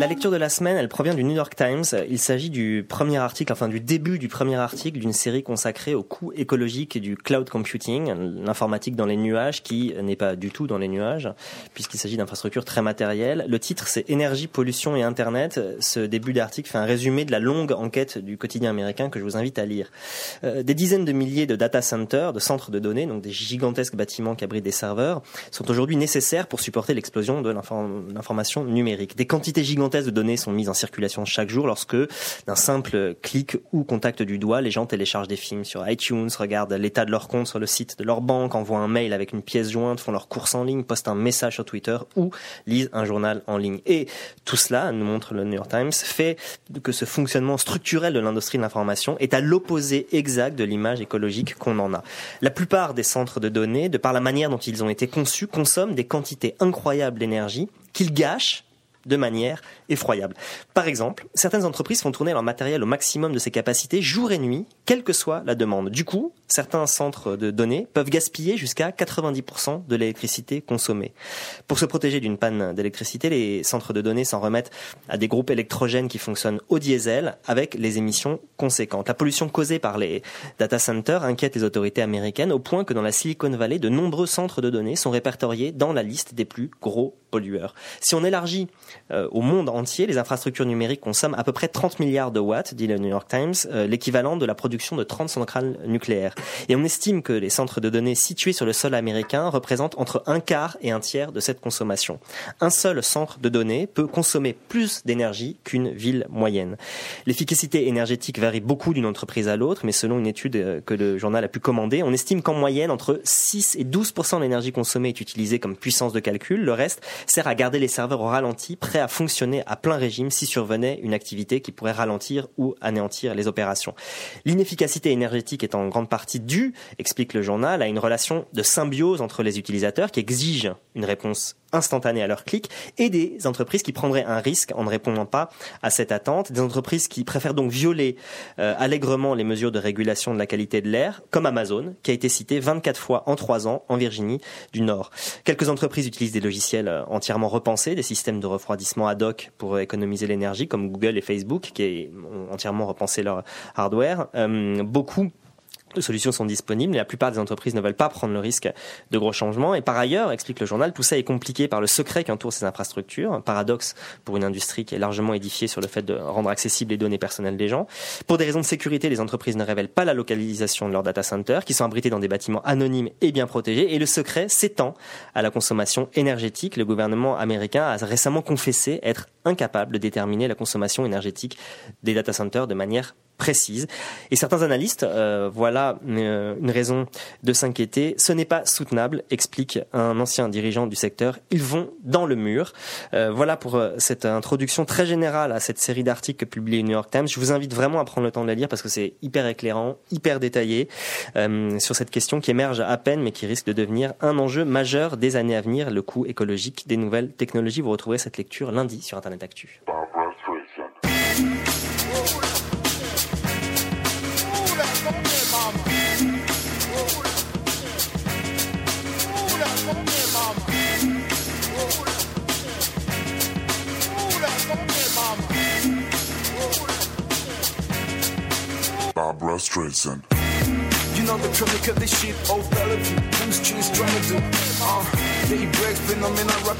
La lecture de la semaine, elle provient du New York Times. Il s'agit du début du premier article d'une série consacrée au coût écologique du cloud computing, l'informatique dans les nuages, qui n'est pas du tout dans les nuages, puisqu'il s'agit d'infrastructures très matérielles. Le titre, c'est « Énergie, pollution et Internet ». Ce début d'article fait un résumé de la longue enquête du quotidien américain que je vous invite à lire. Des dizaines de milliers de data centers, de centres de données, donc des gigantesques bâtiments qui abritent des serveurs, sont aujourd'hui nécessaires pour supporter l'explosion de l'information numérique. Des quantités gigantesques de données sont mises en circulation chaque jour lorsque, d'un simple clic ou contact du doigt, les gens téléchargent des films sur iTunes, regardent l'état de leur compte sur le site de leur banque, envoient un mail avec une pièce jointe, font leurs courses en ligne, postent un message sur Twitter ou lisent un journal en ligne. Et tout cela, nous montre le New York Times, fait que ce fonctionnement structurel de l'industrie de l'information est à l'opposé exact de l'image écologique qu'on en a. La plupart des centres de données, de par la manière dont ils ont été conçus, consomment des quantités incroyables d'énergie qu'ils gâchent de manière effroyable. Par exemple, certaines entreprises font tourner leur matériel au maximum de ses capacités jour et nuit, quelle que soit la demande. Du coup, certains centres de données peuvent gaspiller jusqu'à 90% de l'électricité consommée. Pour se protéger d'une panne d'électricité, les centres de données s'en remettent à des groupes électrogènes qui fonctionnent au diesel avec les émissions conséquentes. La pollution causée par les data centers inquiète les autorités américaines au point que dans la Silicon Valley, de nombreux centres de données sont répertoriés dans la liste des plus gros pollueurs. Si on élargit au monde entier, les infrastructures numériques consomment à peu près 30 milliards de watts, dit le New York Times, l'équivalent de la production de 30 centrales nucléaires. Et on estime que les centres de données situés sur le sol américain représentent entre un quart et un tiers de cette consommation. Un seul centre de données peut consommer plus d'énergie qu'une ville moyenne. L'efficacité énergétique varie beaucoup d'une entreprise à l'autre, mais selon une étude que le journal a pu commander, on estime qu'en moyenne, entre 6 et 12% de l'énergie consommée est utilisée comme puissance de calcul. Le reste sert à garder les serveurs au ralenti, prêt à fonctionner à plein régime si survenait une activité qui pourrait ralentir ou anéantir les opérations. L'inefficacité énergétique est en grande partie due, explique le journal, à une relation de symbiose entre les utilisateurs qui exigent une réponse instantanée à leur clic et des entreprises qui prendraient un risque en ne répondant pas à cette attente, des entreprises qui préfèrent donc violer allègrement les mesures de régulation de la qualité de l'air, comme Amazon, qui a été citée 24 fois en 3 ans en Virginie du Nord. Quelques entreprises utilisent des logiciels entièrement repensés, des systèmes de refroidissement ad hoc pour économiser l'énergie, comme Google et Facebook, qui ont entièrement repensé leur hardware. Beaucoup de solutions sont disponibles, mais la plupart des entreprises ne veulent pas prendre le risque de gros changements. Et par ailleurs, explique le journal, tout ça est compliqué par le secret qui entoure ces infrastructures. Un paradoxe pour une industrie qui est largement édifiée sur le fait de rendre accessibles les données personnelles des gens. Pour des raisons de sécurité, les entreprises ne révèlent pas la localisation de leurs data centers, qui sont abrités dans des bâtiments anonymes et bien protégés. Et le secret s'étend à la consommation énergétique. Le gouvernement américain a récemment confessé être incapable de déterminer la consommation énergétique des data centers de manière précise. Et certains analystes une raison de s'inquiéter. Ce n'est pas soutenable, explique un ancien dirigeant du secteur. Ils vont dans le mur. Voilà pour cette introduction très générale à cette série d'articles que publie New York Times. Je vous invite vraiment à prendre le temps de la lire parce que c'est hyper éclairant, hyper détaillé sur cette question qui émerge à peine mais qui risque de devenir un enjeu majeur des années à venir, le coût écologique des nouvelles technologies. Vous retrouverez cette lecture lundi sur Internet Actu. Barbara Streisand. You know the chronic of this shit, old Bellevue, who's cheese trying to do? Daybreak phenomenon.